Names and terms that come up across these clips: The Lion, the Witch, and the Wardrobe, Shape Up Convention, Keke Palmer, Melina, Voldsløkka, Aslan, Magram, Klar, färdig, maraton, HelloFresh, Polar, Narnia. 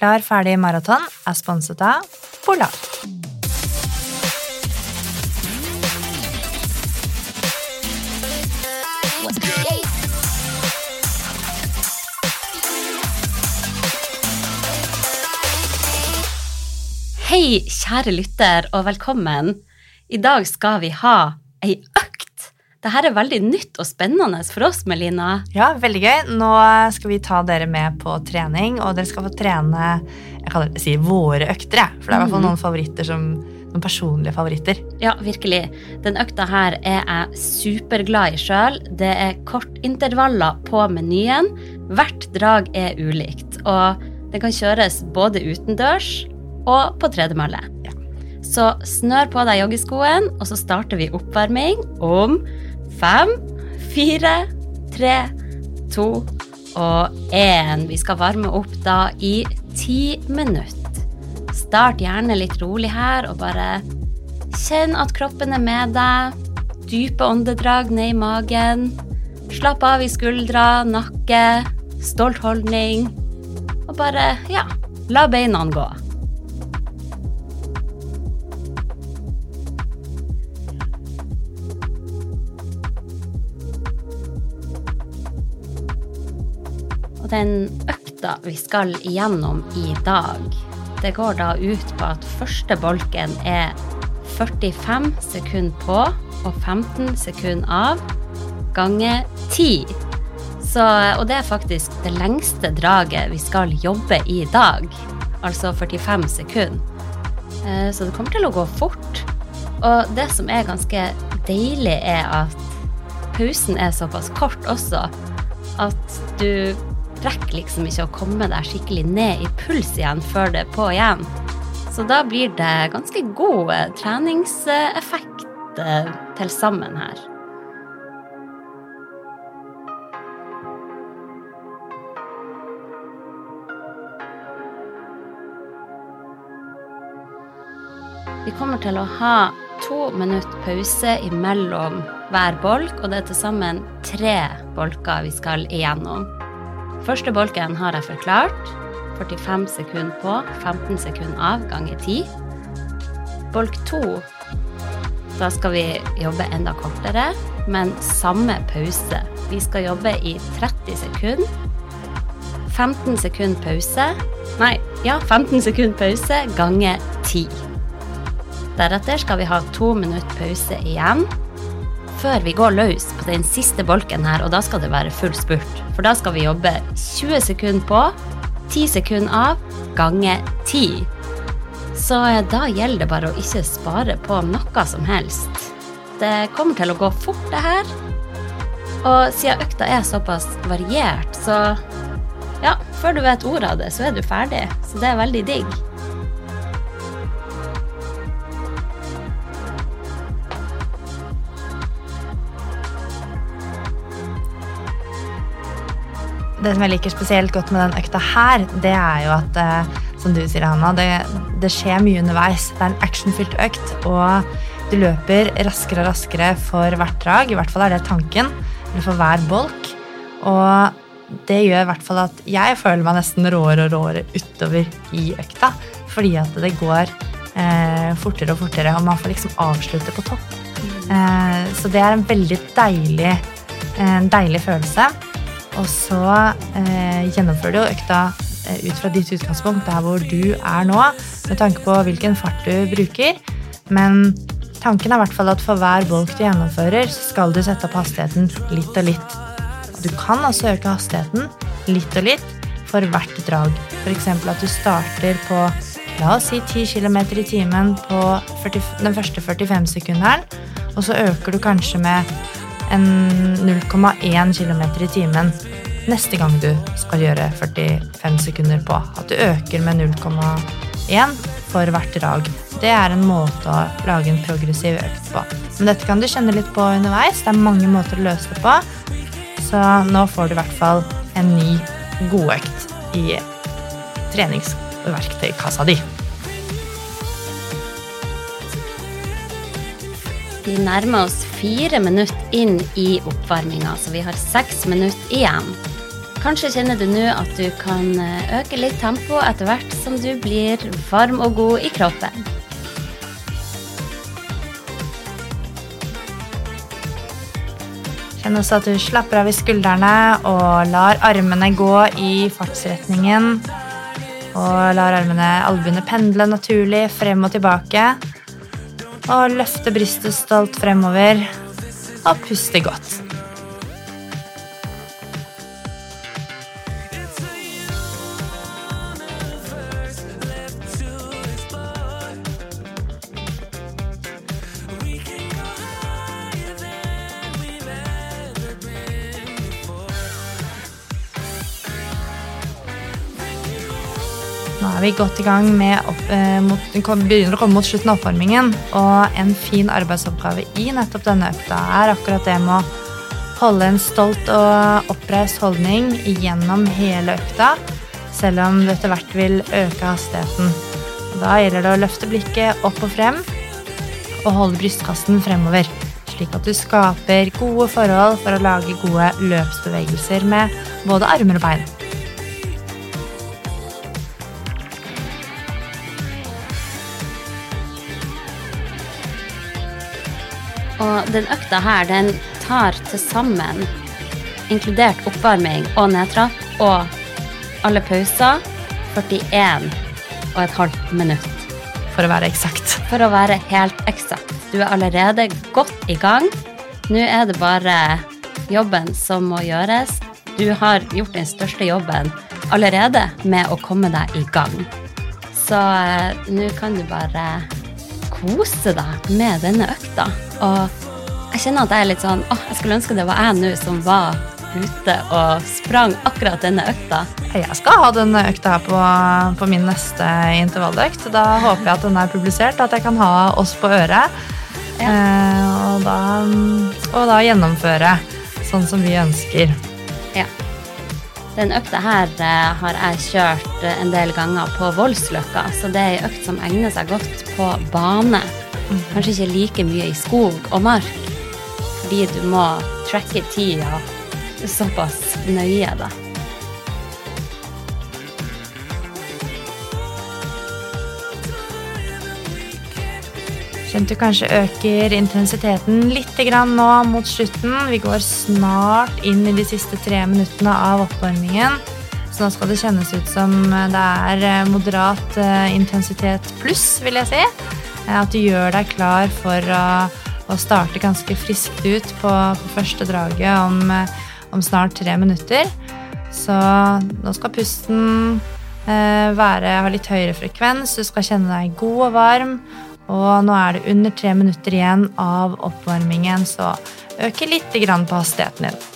Klar, färdig, maraton är sponsrat av Polar. Hej kära lytter och välkommen. Idag ska vi ha en ökt. Det här är väldigt nytt och spännande för oss, Melina. Ja, väldigt gøy. Nu ska vi ta dere med på träning och dere ska få träna, jag kallar det, våra ökter, för det är I alla fall någon favoriter som någon personliga favoriter. Ja, verkligen. Den ökta här är jag superglad I själv. Det är kort intervaller på menyn. Vart drag är ulikt och det kan köras både utendörs og på tredemølle. Ja. Så snør på deg joggeskoen, og så starter vi oppvarming om 5, 4, 3, 2 og 1. Vi skal varme opp da I 10 minutter. Start gjerne litt rolig her, og bare kjenn at kroppen med deg. Dype åndedrag ned I magen. Slapp av I skuldra, nakke, stolt holdning. Og bare, ja, la beina gå. Den økta vi skal igjennom I dag, det går da ut på at første bolken 45 sekunder på og 15 sekunder av gange 10. Så, og det faktisk det lengste draget vi skal jobbe I dag, altså 45 sekunder. Så det kommer til å gå fort. Og det som ganske deilig at pausen såpass kort også, at du rekker liksom ikke å komme der skikkelig ned I puls igjen før det på igjen. Så da blir det ganske god treningseffekt til sammen her. Vi kommer til å ha 2 minutter pause imellom hver bolk, og det til sammen 3 bolker vi skal igjennom. Første bolken har jeg forklart. 45 sekunder på, 15 sekunder av, gange 10. Bolk 2. Da skal vi jobbe enda kortere, men samme pause. Vi skal jobbe I 30 sekunder. 15 sekunder pause. Nei, ja, 15 sekunder pause, gange 10. Deretter skal vi ha 2 minutter pause igjen. Før vi går løs på den siste bolken her, og da skal det være full spurt. For da skal vi jobbe 20 sekunder på, 10 sekunder av, gange 10. Så da gjelder det bare å ikke spare på noe som helst. Det kommer til å gå fort det her. Og siden økta såpass variert, så ja, før du vet ordet av det, så du ferdig. Så det veldig digg. Det som jeg liker spesielt godt med den økta her, det jo at, som du sier, Hanna, det skjer mye underveis. Det en actionfylt økt, og du løper raskere og raskere for hvert drag, I hvert fall det tanken, eller for hver bolk. Og det gjør I hvert fall at jeg føler meg nesten råere og råere utover I økta, fordi at det går fortere og fortere, og man får liksom avslutte på topp. Så det en veldig deilig følelse. Og så gjennomfører du økta ut fra ditt utgangspunkt, der hvor du nå, med tanke på hvilken fart du bruker. Men tanken I hvert fall at for hver bolk du gjennomfører, så skal du sette opp hastigheten litt og litt. Du kan også øke hastigheten litt og litt for hvert drag. For eksempel at du starter på, la oss si, 10 kilometer I timen på den første 45 sekunderen, og så øker du kanskje med 0,1 kilometer I timen nästa gång du ska göra 45 sekunder på att du ökar med 0,1 för vart dag. Det är en måte att lage en progressiv ökt på. Men detta kan du känna lite på underveis. Det är många måter att lösa det på. Så nu får du I hvert fall en ny god ökt I treningsverktøykassa di. Vi nærmer oss 4 minutter inn I oppvarmingen, så vi har 6 minutter igjen. Kanskje kjenner du nå at du kan øke litt tempo etter hvert som du blir varm og god I kroppen. Kjenn også at du slapper av I skuldrene og lar armene gå I fartsretningen. Og lar armene, albuene pendle naturlig frem og tilbake. Og løfte brystet stolt fremover. Og puste godt. Vi gått I gang med begynner å komme mot slutten av oppvarmingen, og en fin arbeidsoppgave I nettopp denne økta akkurat det med å holde en stolt og oppreist holdning gjennom hele økta, selv om du etter hvert vil øke hastigheten. Da gjelder det å løfte blikket opp og frem, og holde brystkassen fremover, slik at du skaper gode forhold for å lage gode løpsbevegelser med både armer og bein. Og den økta her, den tar til sammen, inkludert oppvarming og nedtrapp, og alle pauser, 41,5 minutter. For å være eksakt. For å være helt eksakt. Du allerede godt I gang. Nå det bare jobben som må gjøres. Du har gjort den største jobben allerede med å komme deg I gang. Så nå kan du bare... kose deg med denne økta. Og jeg kjenner at jeg litt sånn, jeg skulle ønske det var jeg nå som var ute og sprang akkurat denne økta. Jeg skal ha denne økta her på min neste intervalløkt. Da håper jeg at den publisert, at jeg kan ha oss på øret. Ja. Og da gjennomføre sånn som vi ønsker. Ja. Den økta her har jeg kjørt en del ganger på Voldsløkka, så det en økt som egner seg godt på bane. Kanskje ikke like mye I skog og mark, fordi du må tracke tida såpass nøye da. Kjenner du kanskje øker intensiteten litt grann nå mot slutten. Vi går snart inn I de siste 3 minuttene av oppvarmingen. Så nå skal det kjennes ut som det moderat intensitet pluss, vil jeg si. At du gjør deg klar for å starte ganske friskt ut på første draget om snart 3 minutter. Så nå skal pusten ha litt høyere frekvens. Du skal kjenne deg god og varm. Og nå det under 3 minutter igjen av oppvarmingen, så øke litt grann på hastigheten din.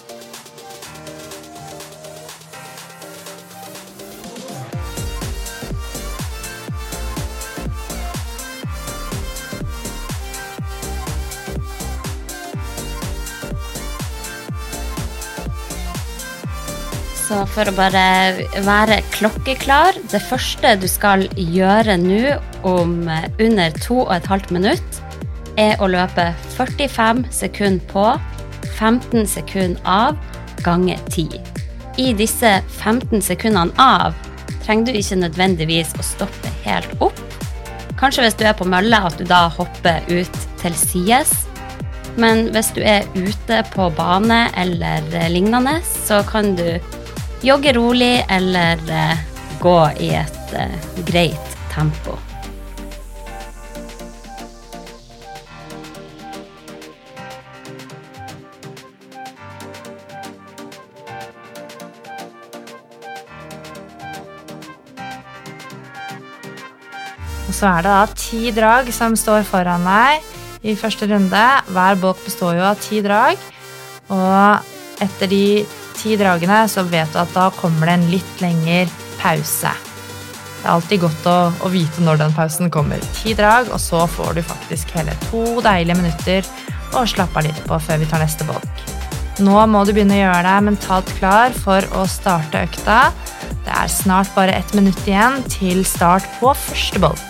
Så for å bare være klokkeklar, det første du skal gjøre nå om under 2,5 minutter, å løpe 45 sekunder på, 15 sekunder av, gange 10. I disse 15 sekundene av trenger du ikke nødvendigvis å stoppe helt opp. Kanskje hvis du på mølle at du da hopper ut til sides, men hvis du ute på bane eller lignende, så kan du jogge rolig eller gå I et greit tempo. Og så det da 10 drag som står foran deg I første runde. Hver bolk består jo av 10 drag, og etter de 10 dragene, så vet du at da kommer det en litt lengre pause. Det er alltid godt å vite når den pausen kommer. 10 drag, og så får du faktisk hele 2 deilige minutter og slappe av litt på før vi tar neste bolk. Nå må du begynne å gjøre deg mentalt klar for å starte økta. Det er snart bare 1 minutt igjen til start på første bolk.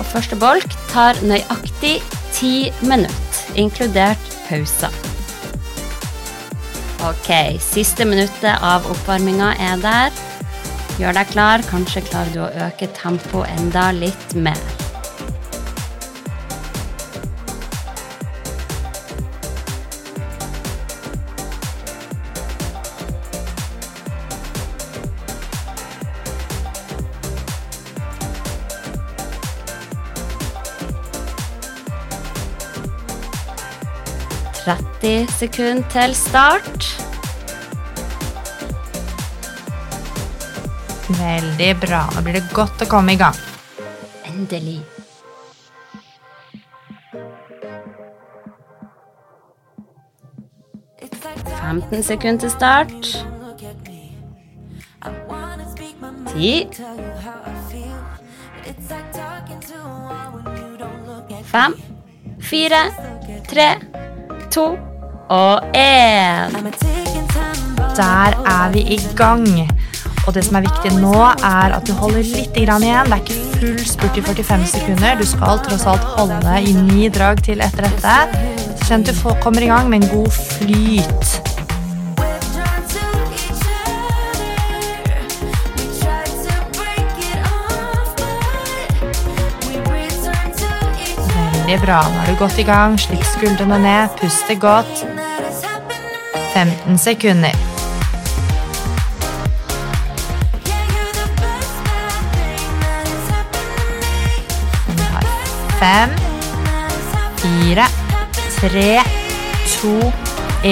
Og første bolk tar nøyaktig 10 minutter, inkludert pausa. Ok, siste minuttet av oppvarmingen der. Gjør deg klar, kanskje klarer du å øke tempo enda litt mer. I sekund til start. Veldig bra. Nå blir det godt å komme I gang. Endelig. It's like 15 sekund til start. 10. 5, 4, 3, 2, og 1. Der vi I gang. Og det som viktig nå at du holder litt grann igjen. Det ikke full spurt I 45 sekunder. Du skal tross alt holde I 9 drag til etter dette. Så kjenn at du kommer I gang med en god flyt. Bra. Nå du gått I gang. Slipp skuldrene ned. Puste godt. 15 sekunder. Vi har 5, 4, 3, 2,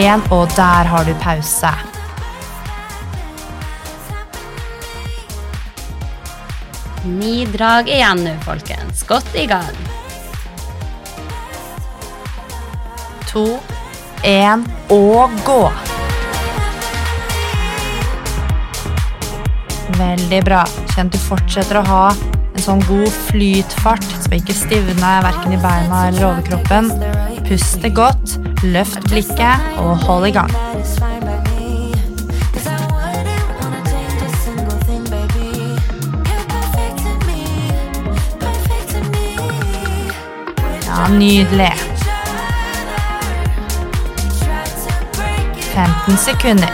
1, og der har du pause. Ni drag igjen nu, folkens. Godt I gang. 2, 1, og gå! Veldig bra. Kjenn at du fortsetter å ha en sånn god flytfart, så vi ikke stivner hverken I beina eller overkroppen. Puste godt, løft blikket og hold I gang. Ja, nydelig. 15 sekunder.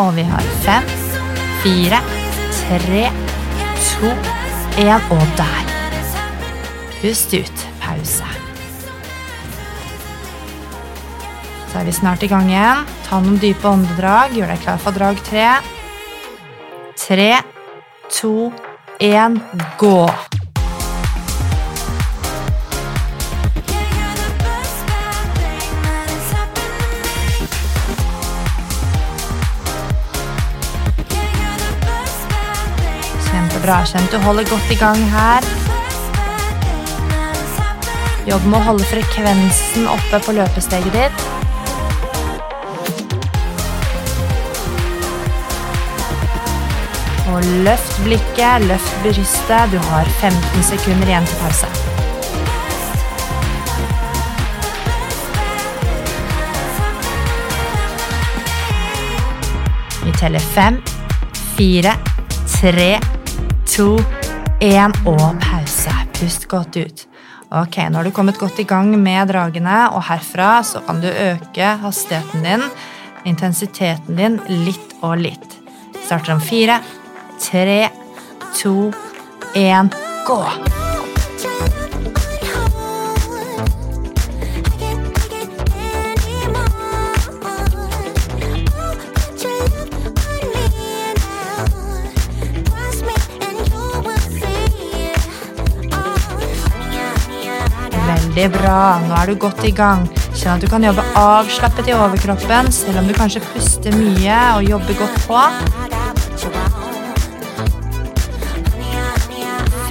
Og vi har 5, 4, 3, 2, 1, og der. Pust ut. Pause. Så vi snart I gang igjen. Ta noen dype åndedrag. Gjør deg klar for drag 3. 3, 2, 1, gå! Kjempebra, kjent du holder godt I gang her. Jobb med å holde frekvensen oppe på løpesteget ditt. Og løft blikket, løft brystet. Du har 15 sekunder igjen til pause. Vi teller 5, 4, 3, 2, 1, og pause. Pust godt ut. Ok, nå har du kommet godt I gang med dragene, og herfra så kan du øke hastigheten din, intensiteten din, litt og litt. Vi starter om 4, 3, 2, 1, gå! Veldig bra. Nå du godt I gang. Kjenn at du kan jobbe avslappet I overkroppen, selv om du kanskje puster mye og jobber godt på.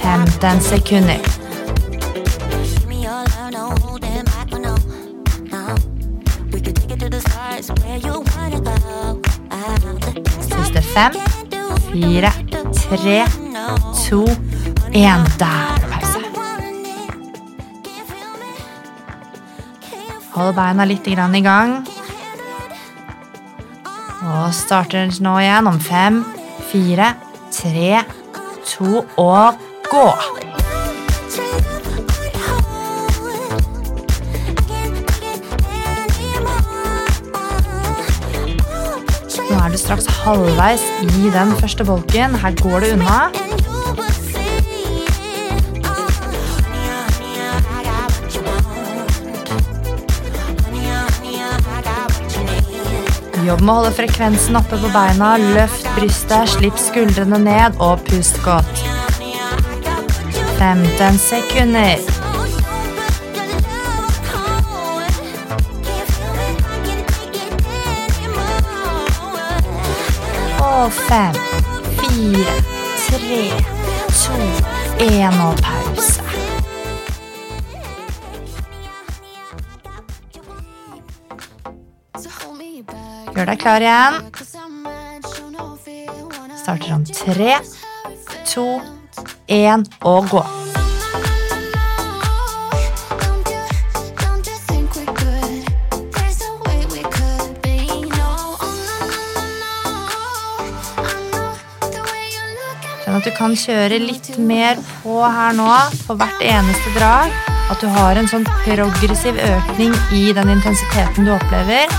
15 sekunder. Siste 5, 4, 3, 2, 1. Der, pause. Hold beina litt grann I gang. Og starter nå igjen om 5, 4, 3, 2 og gå. Nå du straks halvveis I den første bolken. Her går det unna. Jobb med å holde frekvensen oppe på beina, løft brystet, slipp skuldrene ned og pust godt. 15 sekunder. Og 5, 4, 3, 2, 1 og pause. Gjør deg klar igjen. Starter om 3, 2, 1 og gå. Sånn at du kan kjøre litt mer på her nå, på hvert eneste drag. At du har en sånn progressiv økning I den intensiteten du opplever.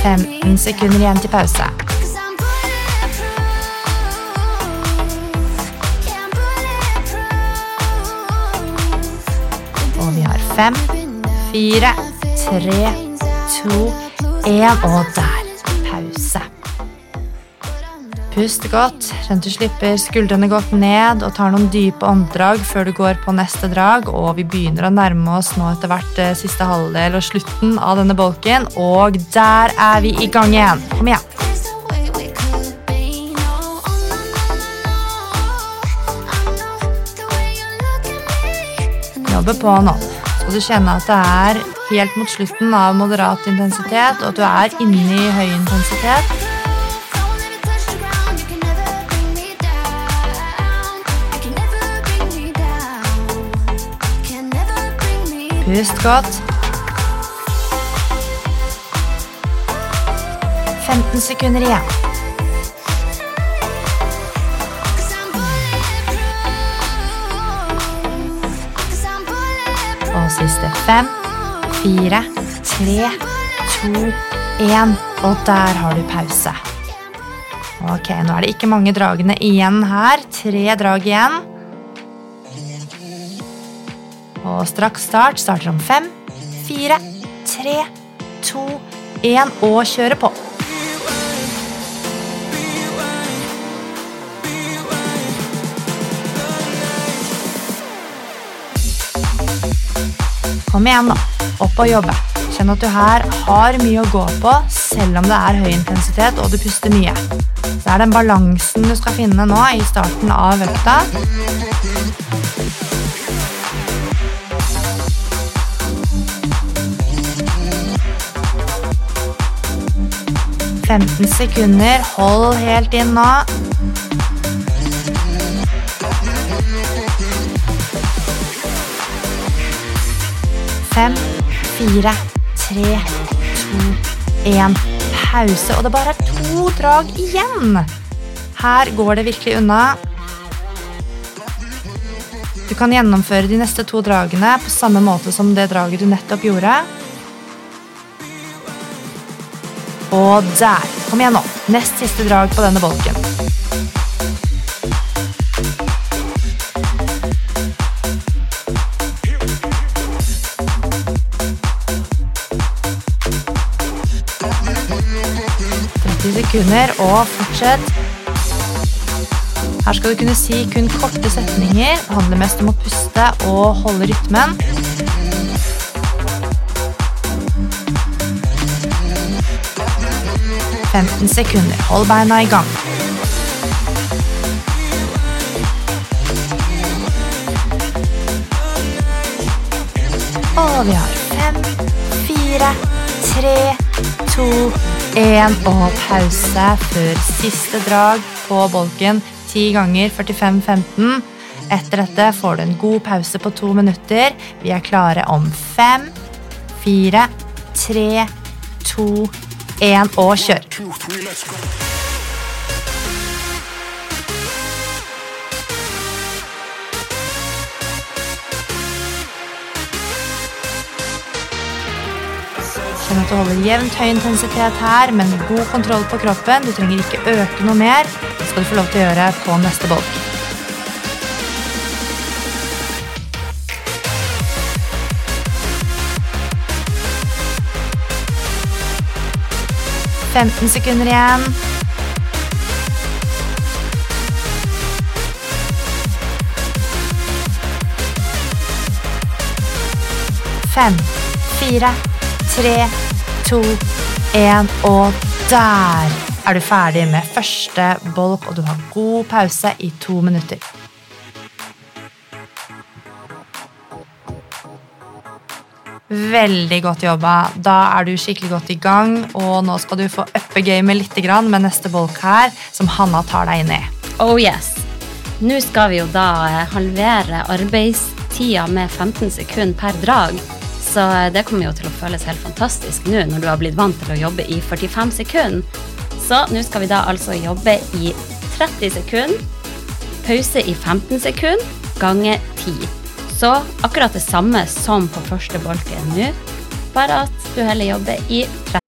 Fem sekunder igjen til pause. Og vi har 5, 4, 3, 2, 1 og der. Pause. Pust godt, sånn du slipper skuldrene godt ned og tar noen dype åndedrag før du går på neste drag, og vi begynner å nærme oss nå etter hvert siste halvdel og slutten av denne bolken, og der vi I gang igjen. Kom igjen. Jobbe på nå. Skal du kjenne at det helt mot slutten av moderat intensitet, og at du inne I høy intensitet. Pust godt. 15 sekunder igjen. Og siste 5, 4, 3, 2, 1. Og der har du pause. Ok, nå det ikke mange dragene igjen her. 3 drag igjen. Og straks starter om 5, 4, 3, 2, 1 og kjøre på. Kom igjen da, opp og jobbe. Kjenn at du her har mye å gå på, selv om det høy intensitet og du puster mye. Så den balansen du skal finne nå I starten av økta. I 15 sekunder, hold helt inn nå. Fem, 4, 3, 2, 1. Pause, og det bare 2 drag igjen. Her går det virkelig unna. Du kan gjennomføre de neste 2 dragene på samme måte som det draget du nettopp gjorde. Og der. Kom igjen nå. Nest siste drag på denne bolken. Sekunder, og fortsett. Her skal du kunne si kun korte setninger. Det handler mest om å puste og holde rytmen. 10-15 sekunder. Hold beina I gang. Og vi har 5, 4, 3, 2, 1 og pause før siste drag på bolken 10 ganger 45-15. Etter dette får du en god pause på 2 minutter. Vi klare om 5, 4, 3, 2, 1 og kjør. Sånn at du holder jevnt høy intensitet her, men med god kontroll på kroppen. Du trenger ikke øke noe mer. Det skal du få lov til å gjøre på neste bolk. Femten sekunder igjen. Fem, 4, 3, 2, 1, og der du ferdig med første bolk, og du har god pause I 2 minutter. Veldig godt jobba. Da du skikkelig godt I gang, og nå skal du få uppe gamet litt grann med neste bolk her, som Hanna tar deg inn I. Oh yes. Nå skal vi jo da halvere arbeidstida med 15 sekunder per drag, så det kommer jo til å føles helt fantastisk nå når du har blitt vant til å jobbe I 45 sekunder. Så nå skal vi da altså jobbe I 30 sekunder, pause I 15 sekunder, gange 10. Så akkurat det samme som på første bolken nå, bare at du heller jobber I 30.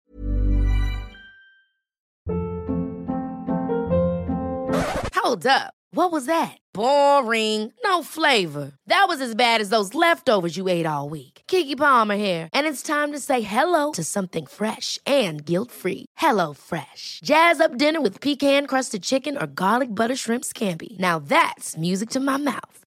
Hold up. What was that? Boring. No flavor. That was as bad as those leftovers you ate all week. Keke Palmer here, and it's time to say hello to something fresh and guilt-free. HelloFresh. Jazz up dinner with pecan-crusted chicken or garlic butter shrimp scampi. Now that's music to my mouth.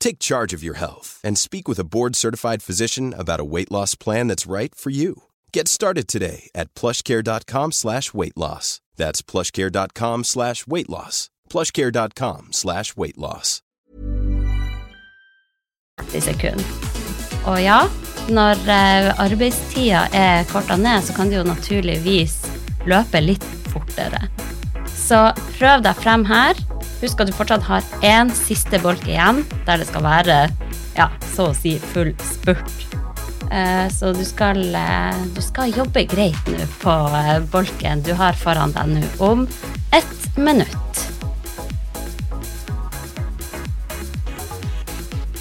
Take charge of your health and speak with a board-certified physician about a weight loss plan that's right for you. Get started today at plushcare.com/weightloss. That's plushcare.com/weightloss. plushcare.com/weightloss. 30 sekunder. Og ja, når arbeidstida kortet ned, så kan du jo naturligvis løpe litt fortere. Så prøv deg frem her. Husk at du fortsatt har en siste bolk igjen, der det skal være, ja, så å si full spurt. Så du skal jobbe greit nå på bolken du har foran deg nå om 1 minutt.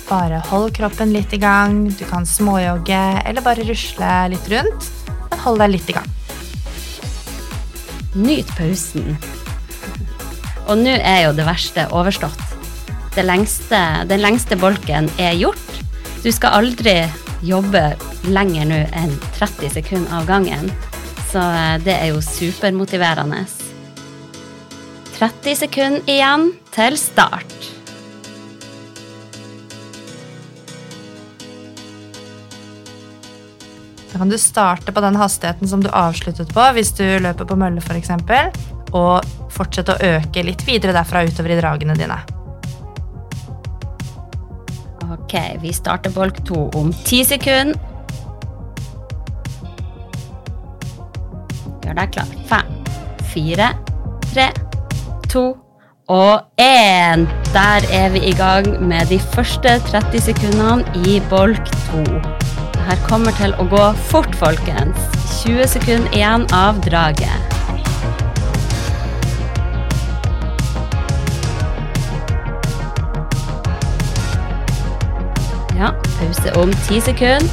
Bare hold kroppen litt I gang. Du kan småjogge eller bare rusle litt rundt, men hold deg litt I gang. Nyt pausen. Og nå jo det verste overstått. Den lengste bolken gjort. Du skal aldri jobbe lenger nå enn 30 sekunder av gangen. Så det jo supermotiverende. 30 sekunder igjen til start. Da kan du starte på den hastigheten som du avsluttet på, hvis du løper på mølle for eksempel, og fortsett å øke litt videre derfra utover I dragene dine. Ok, vi starter bolk 2 om 10 sekunder. Gjør deg klar. 5, 4, 3, 2 og 1. Der vi I gang med de første 30 sekundene I bolk 2. Det her kommer til å gå fort, folkens. 20 sekunder igjen av draget. Ja, pause om 10 sekunder.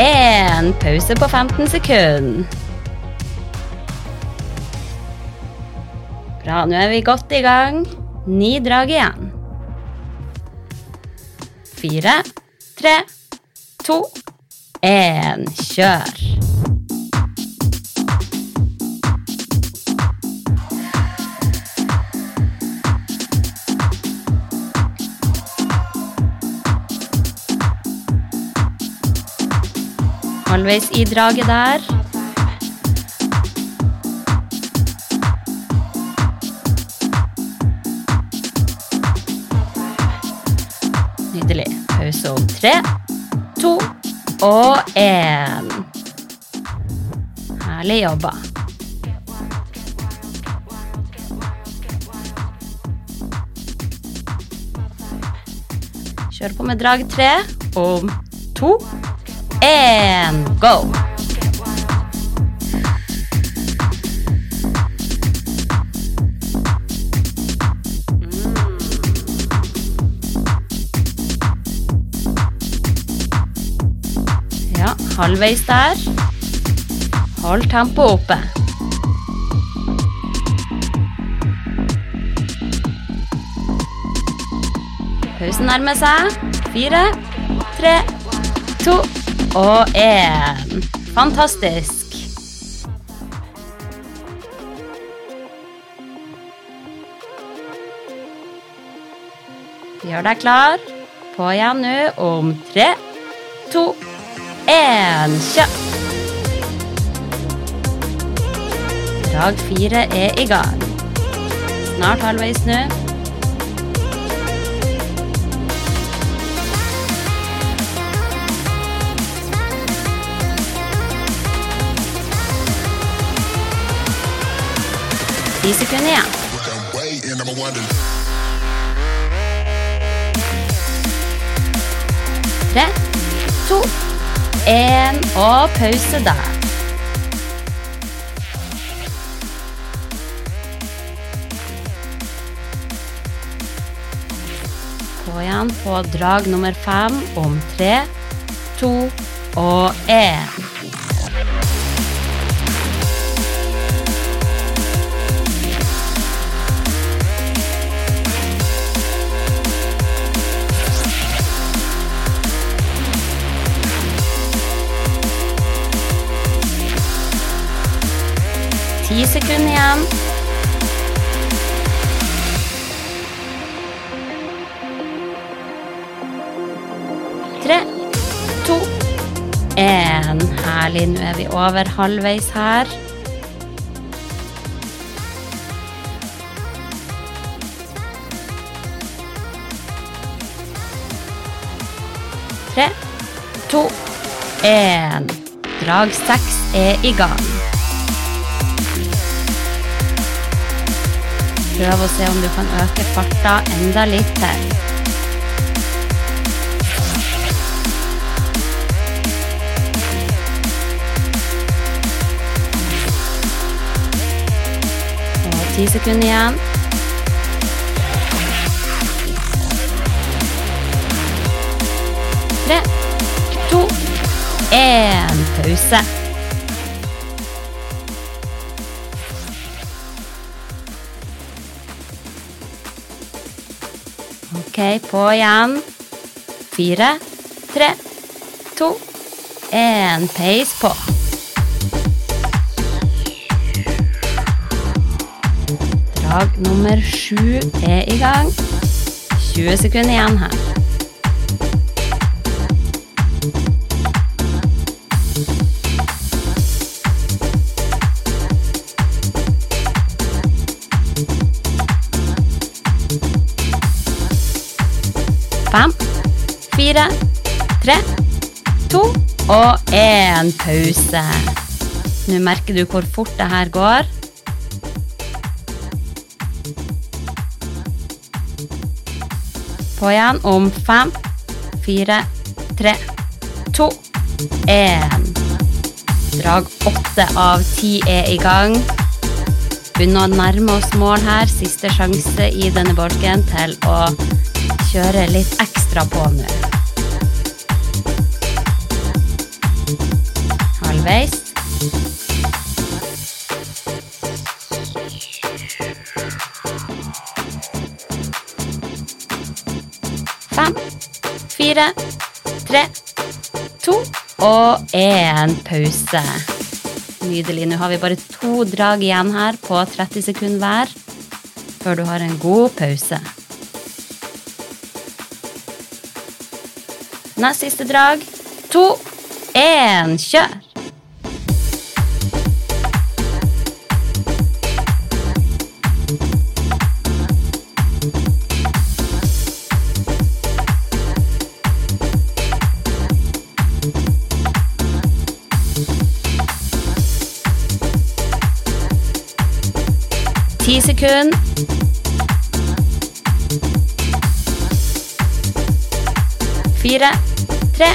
En pause på 15 sekunder. Bra, nu är vi gott igång. 9 drag igen. 4, 3, 2, 1. Kör. Halvveis I draget der. Nydelig. Pause om 3, 2 og 1. Herlig jobba. Kjør på med drag 3 om 2. And go. Ja, halvveis der. Hold tempo oppe. Pausen nærmer seg. 4, 3, 2. Og 1. Fantastisk. Gjør deg klar. På igjen nå om 3, 2, 1. Kjør. Dag 4 I gang. Snart halvveis nå. Easy for now. Tre, to, en og pause der. På igjen på drag nummer 5 om 3, 2 og 1. I sekunder igjen. Tre, to, en. Herlig, nå vi over halvveis her. Tre, to, en. Drag 6 I gang. Prøv å se om du kan øke farta enda litt her. Og 10 sekunder igjen. 3, 2, 1. Pause. Ok, på igjen. 4, 3, 2, 1. Pace på. Drag nummer 7 I gang. 20 sekunder igjen her. Fem, 4, 3, 2 og 1. Pause. Nå merker du hvor fort det her går. På igjen om 5, 4, 3, 2, 1. Drag 8 av 10 I gang. Begynner å nærme oss mål her. Siste sjanse I denne bolken til å kjøre litt ekstra på nå. halvvägs. Fem, fire, tre, to og en pause. Nydelig, nå har vi bare 2 drag igjen her på 30 sekunder hver, før du har en god pause. Neste siste drag, 2, 1, kjør! Sekund. 4, 3,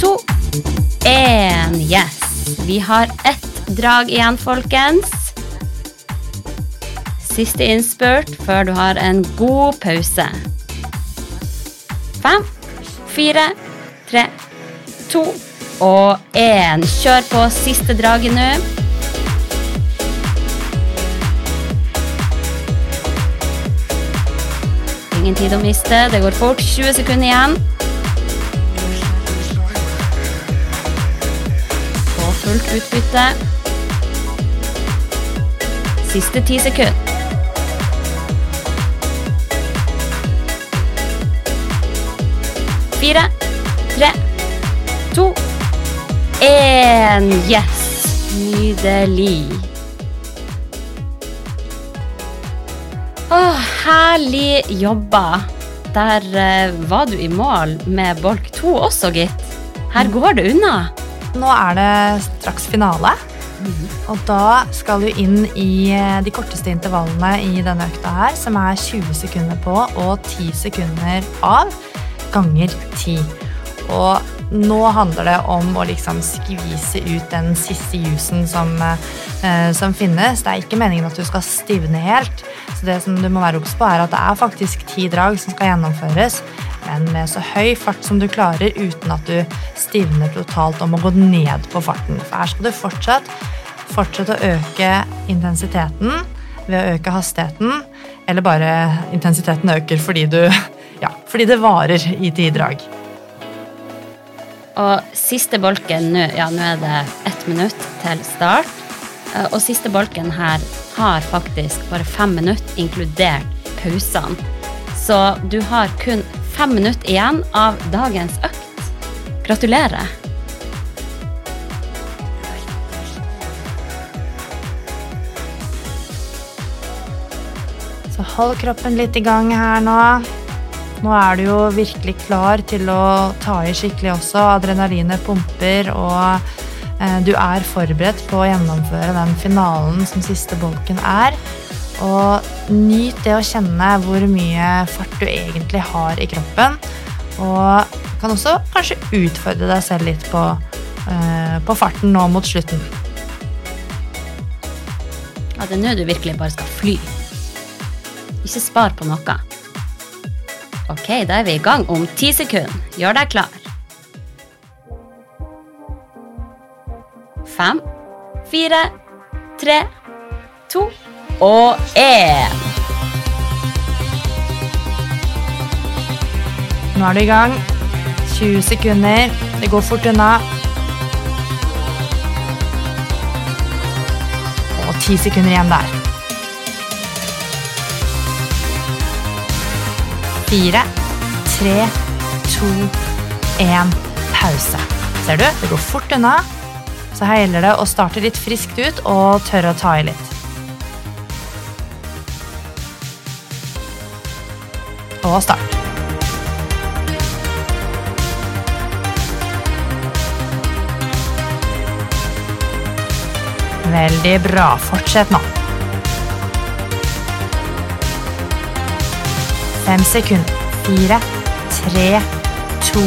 2, 1. Yes! Vi har 1 drag igjen, folkens. Siste innspurt før du har en god pause. 5, 4, 3, 2 og 1. Kjør på siste draget nå. Ingen tid å miste, det går fort, 20 sekunder igjen. Og fullt utbytte. Siste 10 sekunder. 4, 3, 2, 1. Yes! Nydelig! Herlig jobba. Der var du i mål med bolk 2 også, gitt. Her går det unna. Nå det straks finale. Og da skal du inn I de korteste intervallene I denne økta her, som 20 sekunder på og 10 sekunder av, ganger 10. Og nå handler det om å liksom skvise ut den siste jusen som finnes. Det ikke meningen at du skal stivne helt. Det som du må være obs på at det faktisk 10 drag som skal gjennomføres, men med så høy fart som du klarer uten at du stivner totalt om å gå ned på farten. For her skal du fortsette å øke intensiteten ved å øke hastigheten, eller bare intensiteten øker fordi det varer I 10 drag. Og siste bolken, nå det 1 minutt til start, og siste bolken her har faktisk bare 5 minutter inkludert pausene. Så du har kun 5 minutter igjen av dagens økt. Gratulerer! Så hold kroppen litt I gang her nå. Nå du jo virkelig klar til å ta I skikkelig også. Adrenalinet pumper, og du forberedt på å gjennomføre den finalen som siste bolken og nyt det å kjenne hvor mye fart du egentlig har I kroppen, og kan også kanskje utfordre deg selv litt på farten nå mot slutten. Ja, det nå du virkelig bare skal fly. Ikke spar på noe. Ok, da vi I gang om 10 sekunder. Gjør deg klar. 5, 4, 3, 2 og 1. Nå du I gang. 20 sekunder. Det går fort unna. Og 10 sekunder igjen der. 4, 3, 2, 1. Pause. Ser du? Det går fort unna. Så her gjelder det å starte litt friskt ut og tørre å ta I litt. Og start. Veldig bra. Fortsett nå. 5 sekunder. 4, 3, 2,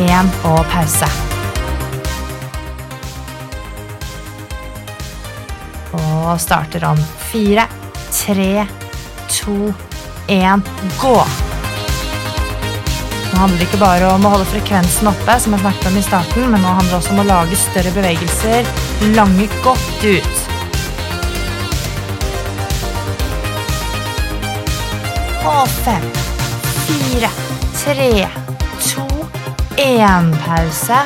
1 og pause. Og starter om 4, 3, 2, 1, gå! Nå så handler det ikke bare om å holde frekvensen oppe, som jeg snakket om I starten, men nå handler det også om å lage større bevegelser, lange godt ut. Og 5, 4, 3, 2, 1, pause.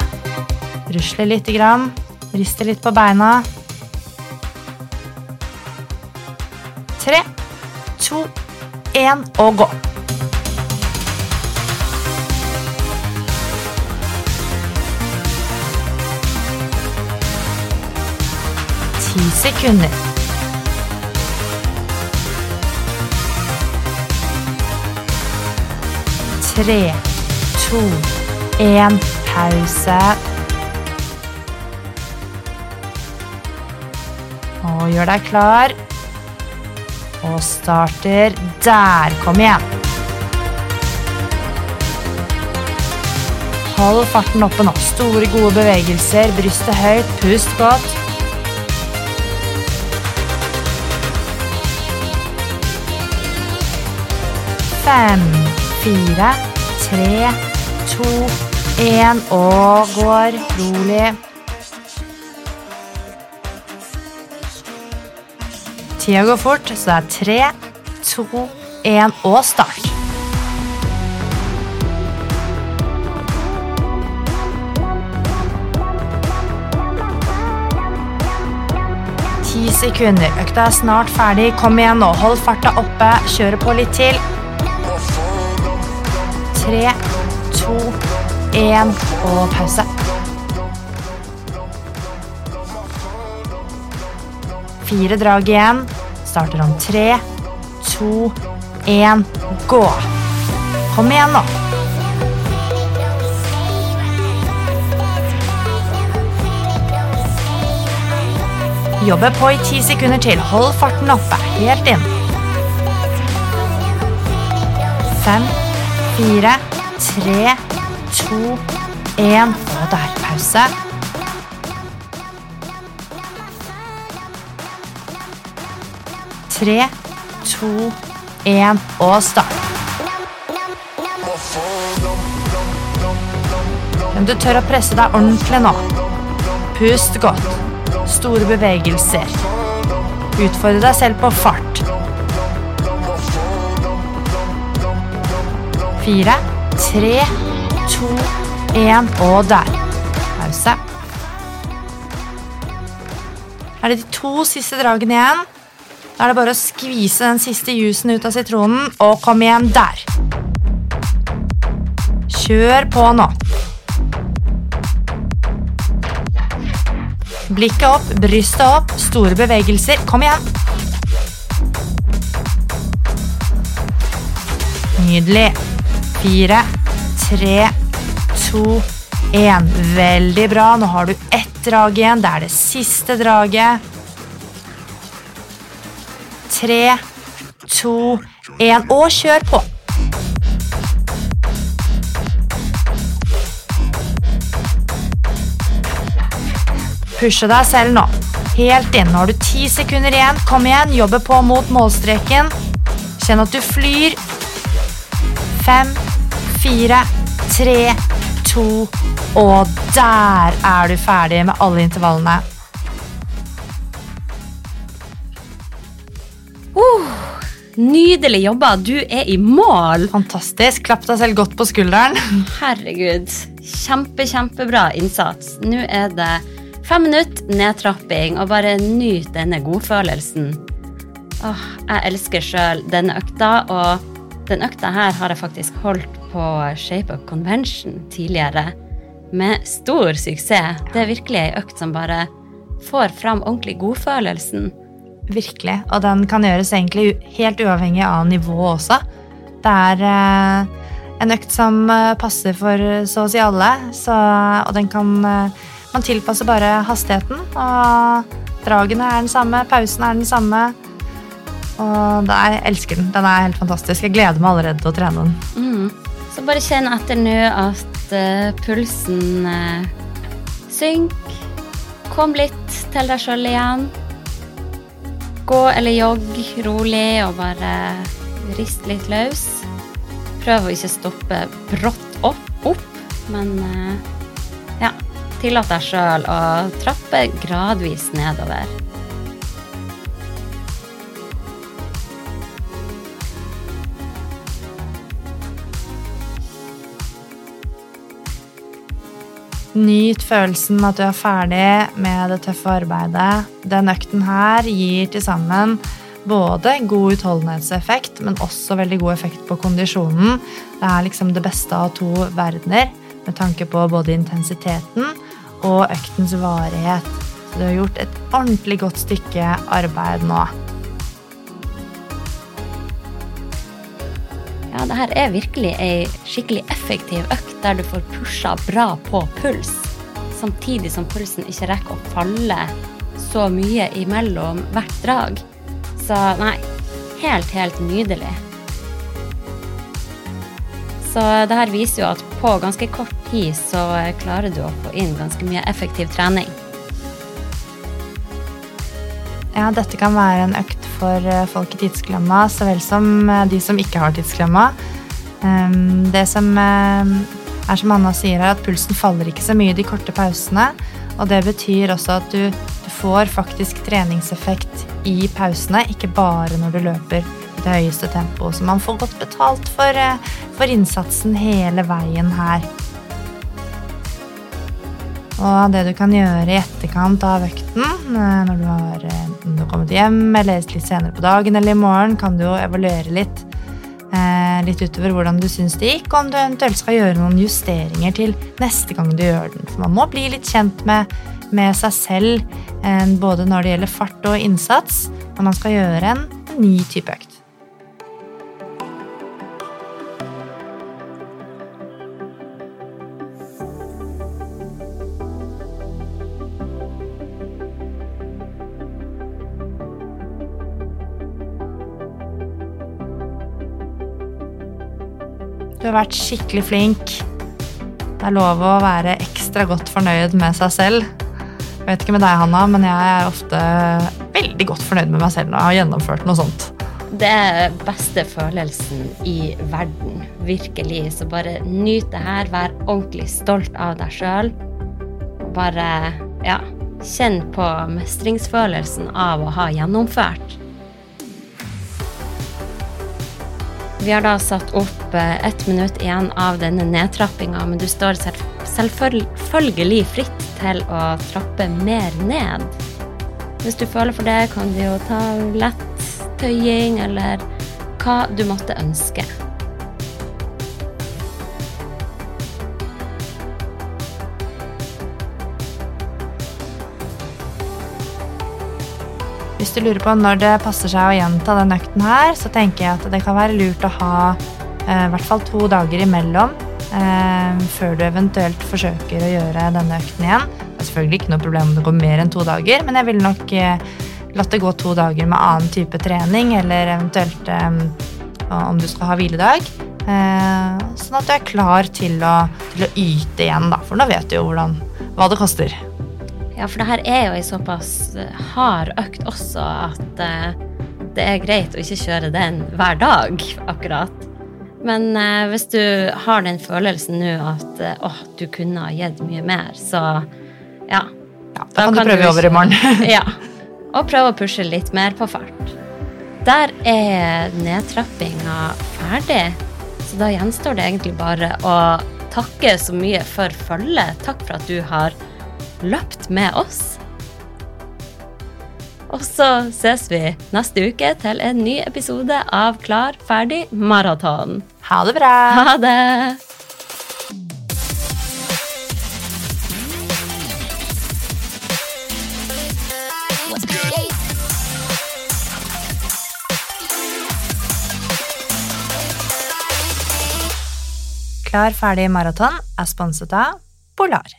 Rusle litt grann, riste litt på beina. 3, 2, 1 og gå. Sekunder. 3, 2, 1, pause. Og gjør deg klar. Og starter der. Kom igjen. Hold farten oppe nå. Store, gode bevegelser. Brystet høyt. Pust godt. Fem, 4, 3, 2, 1 og går rolig. Tida går fort, så det 3, 2, 1 og start. Sekunder. Økta snart ferdig. Kom igjen nå. Hold farta oppe. Kjør på litt til. 3, 2, 1 og pause. 4 drag igjen. Starter om 3, 2, 1, gå. Kom igjen nå. Jobbe på I 10 sekunder til. Hold farten oppe. Helt inn. 5, 4, 3, 2, 1. Og der, pause. Tre, 2, 1 og start. Men du tør å presse deg ordentlig nå. Pust godt. Store bevegelser. Utfordre deg selv på fart. 4, 3, 2, 1 og der. Pause. Det de 2 siste dragene igjen? Da det bare å skvise den siste jusen ut av sitronen og kom igjen der. Kjør på nå. Blikket opp, brystet opp, store bevegelser. Kom igjen. Nydelig. 4, 3, 2, 1. Veldig bra. Nå har du 1 drag igjen. Det det siste draget. 3, 2, 1. Og kjør på. Pushe deg selv nå. Helt inn. Nå har du 10 sekunder igjen. Kom igjen. Jobbe på mot målstreken. Kjenn at du flyr. 5, 4, 3, 2. Og der du ferdig med alle intervallene. Nydelig jobba. Du I mål. Fantastisk. Klapp deg selv godt på skulderen. Herregud. Kjempebra innsats. Nu det 5 minutter nedtrapping og bare nyt denne godfølelsen. Jeg elsker selv denne økta, og den økta her har jeg faktisk holdt på Shape Up Convention tidligere med stor suksess. Det virkelig en økt som bare får fram ordentlig godfølelsen. Virkelig, og den kan gjøres egentlig helt uavhengig av nivå også. Det en økt som passer for så å si alle, så, og den kan... Man tilpasser bare hastigheten, og dragene den samme, pausen den samme. Og jeg elsker den. Den helt fantastisk. Jeg gleder meg allerede til å trene den. Så bare kjenn etter nå at pulsen synker. Kom litt til deg selv igjen. Gå eller jogg rolig og bare rist litt løs. Prøv å ikke stoppe brått opp. opp, men ja, tillåt deg selv å trappe gradvis nedover. Nyt følelsen at du ferdig med det tøffe arbeidet. Den økten her gir til sammen både god utholdenhetseffekt, men også veldig god effekt på kondisjonen. Det liksom det beste av to verdener, med tanke på både intensiteten og øktens varighet. Så du har gjort et ordentlig godt stykke arbeid nå. Ja, det her virkelig en skikkelig effektiv økt der du får pusha bra på puls, samtidig som pulsen ikke rekker å falle så mye imellom hvert drag. Så nei, helt nydelig. Så det her viser jo at på ganske kort tid så klarer du å få inn ganske mye effektiv trening. Ja, dette kan være en økt for folk I tidsklemma, så vel som de som ikke har tidsklemma. Det som som Anna sier her, at pulsen faller ikke så mye I de korte pausene, og det betyr også at du får faktisk treningseffekt I pausene, ikke bare når du løper I det høyeste tempoet, så man får godt betalt for innsatsen hele veien her. Og det du kan gjøre I etterkant av økten, når du har kommet hjem eller litt senere på dagen eller I morgen, kan du jo evaluere litt utover hvordan du synes det gikk, og om du eventuelt skal gjøre noen justeringer til neste gang du gjør den. For man må bli litt kjent med seg selv, både når det gjelder fart og innsats, når man skal gjøre en ny type økt. Du har vært skikkelig flink. Det lov å være ekstra godt fornøyd med seg selv. Jeg vet ikke med deg, Hanna, men jeg ofte veldig godt fornøyd med meg selv når jeg har gjennomført noe sånt. Det beste følelsen I verden, virkelig. Så bare nyt det her, vær ordentlig stolt av deg selv. Bare, ja, kjenn på mestringsfølelsen av å ha gjennomført. Vi har da satt opp 1 minutt igjen av denne nedtrappingen, men du står selvfølgelig fritt til å trappe mer ned. Hvis du føler for det, kan du jo ta lett tøying eller hva du måtte ønske. Hvis du lurer på når det passer seg å gjenta den økten her, så tenker jeg at det kan være lurt å ha I hvert fall 2 dager imellom før du eventuelt forsøker å gjøre denne økten igjen. Det selvfølgelig ikke noe problem om det går mer enn 2 dager, men jeg vil nok latt det gå 2 dager med annen type trening, eller eventuelt om du skal ha hviledag, sånn at du klar til å yte igjen, da, for nå vet du jo hva det koster. Ja, for det her jo en såpass hard økt også, at det greit å ikke kjøre den hver dag, akkurat. Men hvis du har den følelsen nå at du kunne ha gitt mye mer, så ja. Ja, da kan du prøve over I morgen. Ja, og prøve å pushe litt mer på fart. Der nedtrappingen ferdig, så da gjenstår det egentlig bare å takke så mye for følget. Takk for at du har løpt med oss. Og så ses vi neste uke til en ny episode av Klar, færdig, maraton. Ha det bra! Ha det! Klar, færdig, maraton sponset av Polar.